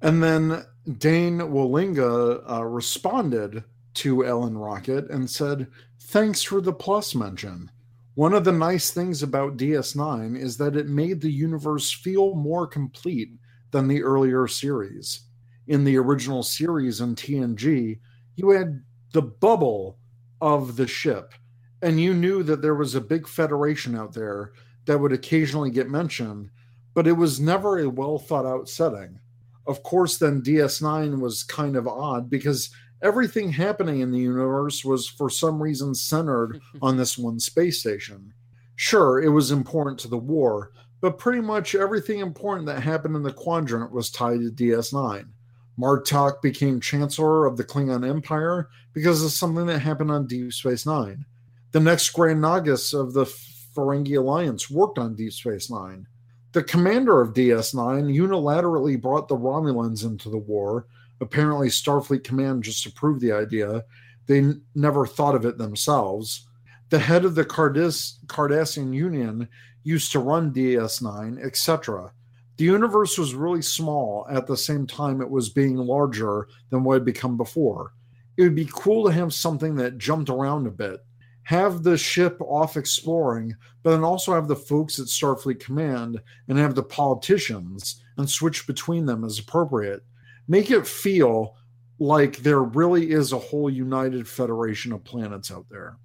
And then Dane Wallinga responded to Ellen Rocket and said, thanks for the plus mention. One of the nice things about DS9 is that it made the universe feel more complete than the earlier series. In the original series in TNG, you had the bubble of the ship, and you knew that there was a big Federation out there that would occasionally get mentioned, but it was never a well-thought-out setting. Of course, then DS9 was kind of odd because everything happening in the universe was for some reason centered on this one space station. Sure, it was important to the war, but pretty much everything important that happened in the Quadrant was tied to DS9. Martok became Chancellor of the Klingon Empire because of something that happened on Deep Space Nine. The next Grand Nagus of the Ferengi Alliance worked on Deep Space Nine. The commander of DS9 unilaterally brought the Romulans into the war. Apparently, Starfleet Command just approved the idea. They never thought of it themselves. The head of the Cardassian Union used to run DS9, etc. the universe was really small at the same time it was being larger than what it had become before. It would be cool to have something that jumped around a bit, have the ship off exploring, but then also have the folks at Starfleet Command and have the politicians and switch between them as appropriate. Make it feel like there really is a whole united federation of planets out there.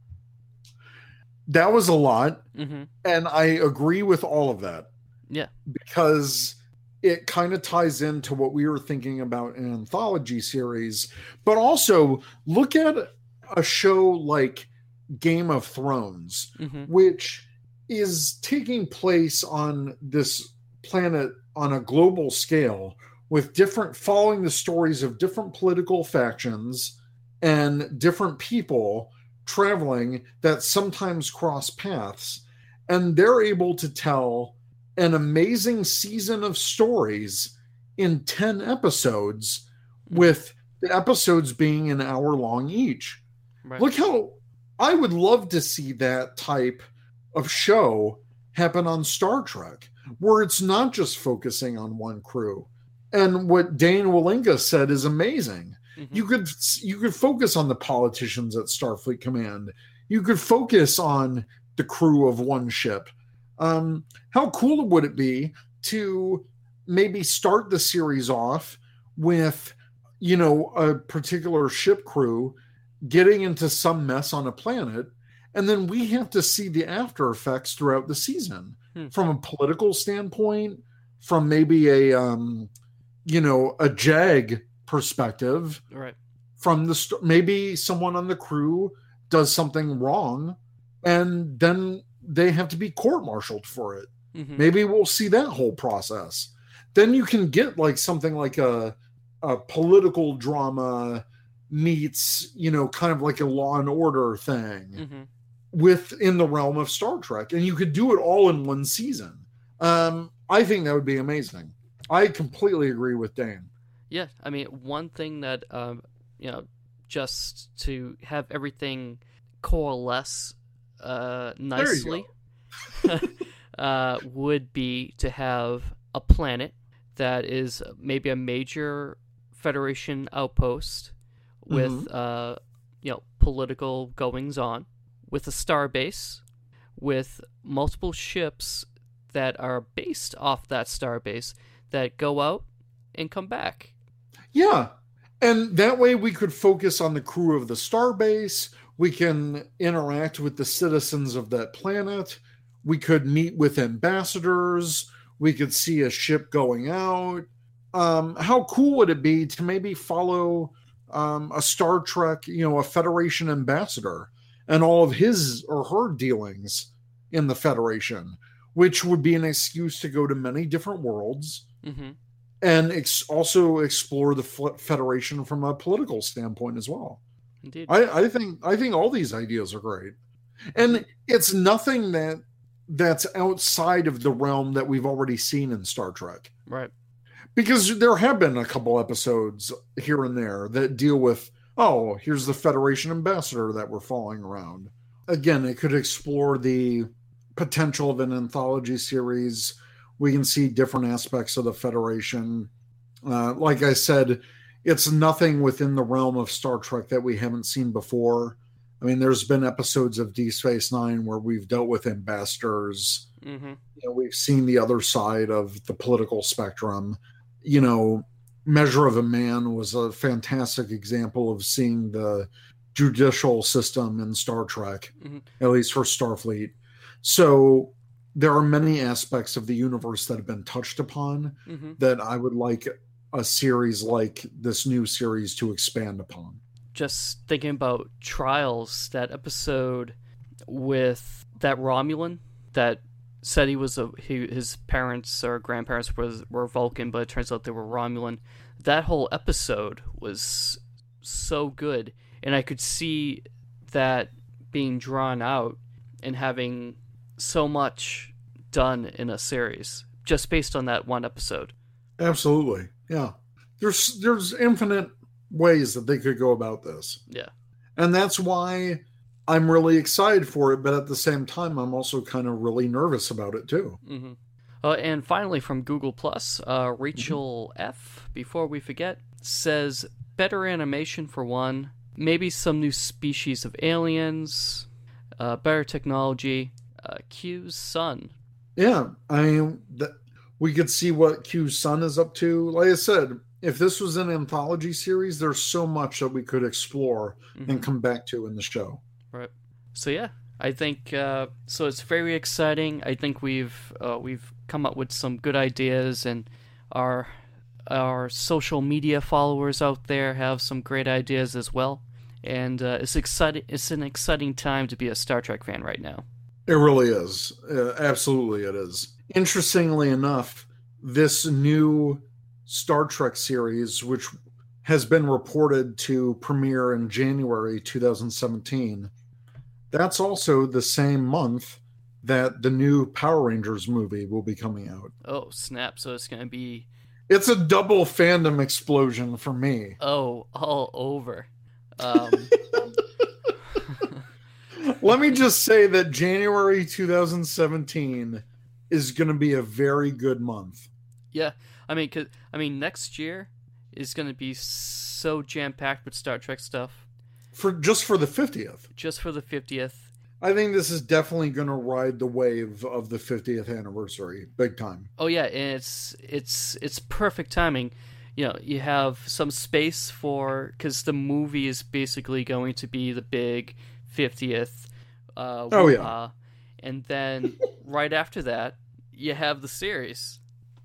That was a lot, and I agree with all of that. Yeah. Because it kind of ties into what we were thinking about in an anthology series, but also look at a show like Game of Thrones, which is taking place on this planet on a global scale with different, following the stories of different political factions and different people traveling that sometimes cross paths, and they're able to tell an amazing season of stories in 10 episodes, with the episodes being an hour long each. Right. Look how I would love to see that type of show happen on Star Trek, where it's not just focusing on one crew. And what Dane Walinga said is amazing. You could focus on the politicians at Starfleet Command. You could focus on the crew of one ship. How cool would it be to maybe start the series off with, you know, a particular ship crew getting into some mess on a planet, and then we have to see the after effects throughout the season from a political standpoint, from maybe a JAG perspective, right? From maybe someone on the crew does something wrong, and then they have to be court-martialed for it. Maybe we'll see that whole process. Then you can get like something like a political drama meets, you know, kind of like a Law and Order thing within the realm of Star Trek, and you could do it all in one season. I think that would be amazing. I completely agree with Dan. Yeah, I mean, one thing that just to have everything coalesce nicely would be to have a planet that is maybe a major Federation outpost with political goings on, with a star base, with multiple ships that are based off that star base that go out and come back. Yeah, and that way we could focus on the crew of the star base. We can interact with the citizens of that planet. We could meet with ambassadors. We could see a ship going out. How cool would it be to maybe follow a Star Trek, a Federation ambassador and all of his or her dealings in the Federation, which would be an excuse to go to many different worlds and also explore the Federation from a political standpoint as well. Indeed. I think all these ideas are great, and it's nothing that's outside of the realm that we've already seen in Star Trek, right? Because there have been a couple episodes here and there that deal with, oh, here's the Federation ambassador that we're following around. Again, it could explore the potential of an anthology series. We can see different aspects of the Federation. Like I said, it's nothing within the realm of Star Trek that we haven't seen before. I mean, there's been episodes of Deep Space Nine where we've dealt with ambassadors. We've seen the other side of the political spectrum. Measure of a Man was a fantastic example of seeing the judicial system in Star Trek, at least for Starfleet. So there are many aspects of the universe that have been touched upon that I would like a series like this new series to expand upon. Just thinking about Trials, that episode with that Romulan that said he was his parents or grandparents were Vulcan, but it turns out they were Romulan. That whole episode was so good, and I could see that being drawn out and having so much done in a series just based on that one episode. Absolutely. Yeah, there's infinite ways that they could go about this. Yeah, and that's why I'm really excited for it, but at the same time, I'm also kind of really nervous about it too. And finally, from Google+, Rachel F., before we forget, says, better animation for one, maybe some new species of aliens, better technology, Q's son. Yeah, I mean, we could see what Q's son is up to. Like I said, if this was an anthology series, there's so much that we could explore and come back to in the show. Right. So, yeah. I think so. It's very exciting. I think we've come up with some good ideas, and our social media followers out there have some great ideas as well. And it's an exciting time to be a Star Trek fan right now. It really is. Absolutely, it is. Interestingly enough, this new Star Trek series, which has been reported to premiere in January 2017. That's also the same month that the new Power Rangers movie will be coming out. Oh, snap. So it's going to be... It's a double fandom explosion for me. Oh, all over. Let me just say that January 2017 is going to be a very good month. Yeah. I mean, next year is going to be so jam-packed with Star Trek stuff. Just for the 50th. I think this is definitely going to ride the wave of the 50th anniversary, big time. Oh yeah, and it's perfect timing. You know, you have some space for, because the movie is basically going to be the big 50th. And then right after that, you have the series.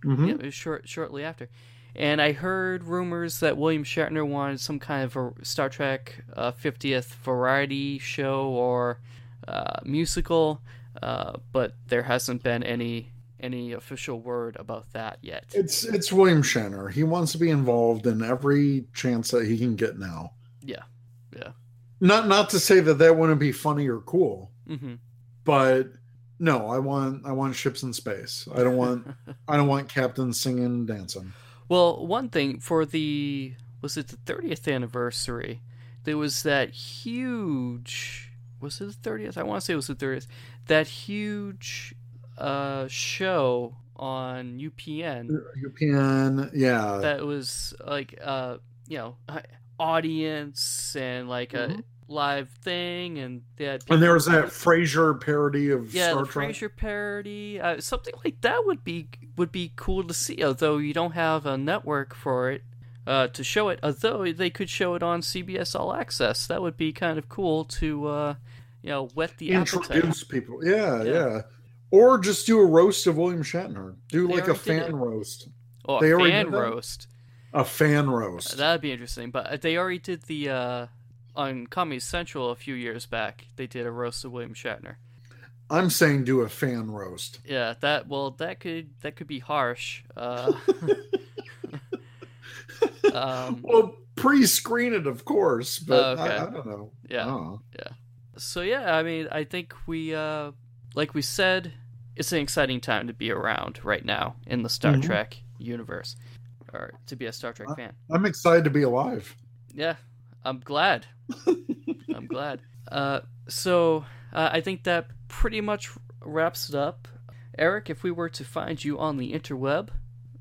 Mm-hmm. Yeah, shortly after. And I heard rumors that William Shatner wanted some kind of a Star Trek 50th variety show or musical, but there hasn't been any official word about that yet. It's William Shatner. He wants to be involved in every chance that he can get now. Yeah, yeah. Not to say that wouldn't be funny or cool, but no, I want ships in space. I don't want captains singing and dancing. Well, one thing for was it the 30th anniversary? There was that huge, was it the 30th? I want to say it was the 30th. That huge show on UPN. Yeah. That was like, audience and like a live thing, and they had people. And there was that Frasier parody of Star Trek. Yeah, the Frasier parody. Something like that would be cool to see, although you don't have a network for it to show it, although they could show it on CBS All Access. That would be kind of cool to whet the appetite. Introduce people. Yeah. Or just do a roast of William Shatner. Do a fan roast. Oh, a fan roast. That'd be interesting, but they already did the on Comedy Central a few years back. They did a roast of William Shatner. I'm saying do a fan roast. Yeah, that could be harsh. Well, pre-screen it, of course, but okay. I don't know. Yeah, yeah. So yeah, I mean, I think we, like we said, it's an exciting time to be around right now in the Star Trek universe, or to be a Star Trek fan. I'm excited to be alive. Yeah, I'm glad. So I think that pretty much wraps it up. Eric, if we were to find you on the interweb,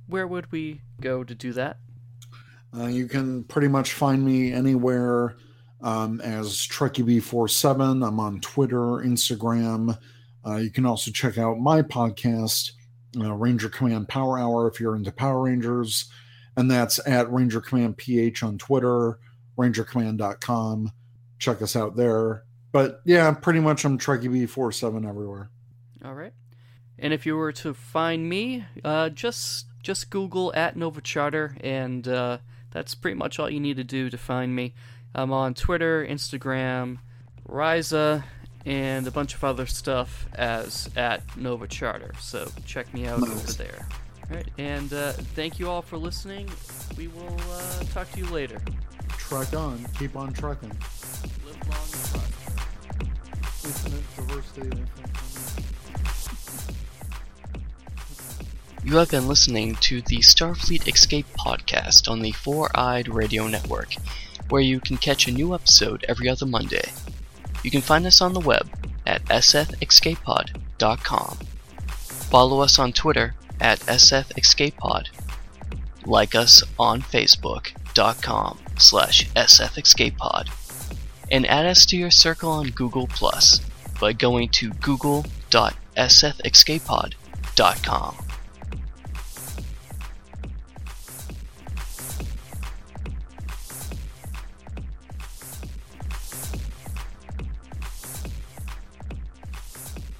where would we go to do that? You can pretty much find me anywhere as TrekkieB47. I'm on Twitter, Instagram. You can also check out my podcast, Ranger Command Power Hour, if you're into Power Rangers. And that's at Ranger Command PH on Twitter, rangercommand.com. Check us out there. But yeah, pretty much I'm TrekkieB47 everywhere. All right. And if you were to find me, just Google @NovaCharter, and that's pretty much all you need to do to find me. I'm on Twitter, Instagram, Ryza, and a bunch of other stuff as @NovaCharter. So check me out over there. All right. And thank you all for listening. We will talk to you later. Trek on. Keep on trekking. Live long and fun. You have been listening to the Starfleet Escape Podcast on the Four Eyed Radio Network, where you can catch a new episode every other Monday. You can find us on the web at sfescapepod.com. Follow us on Twitter at SF Escape Pod. Like us on Facebook.com/SF Escape Pod. And add us to your circle on Google Plus by going to google.sfescapepod.com.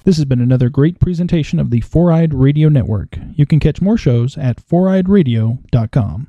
This has been another great presentation of the Four Eyed Radio Network. You can catch more shows at foureyedradio.com.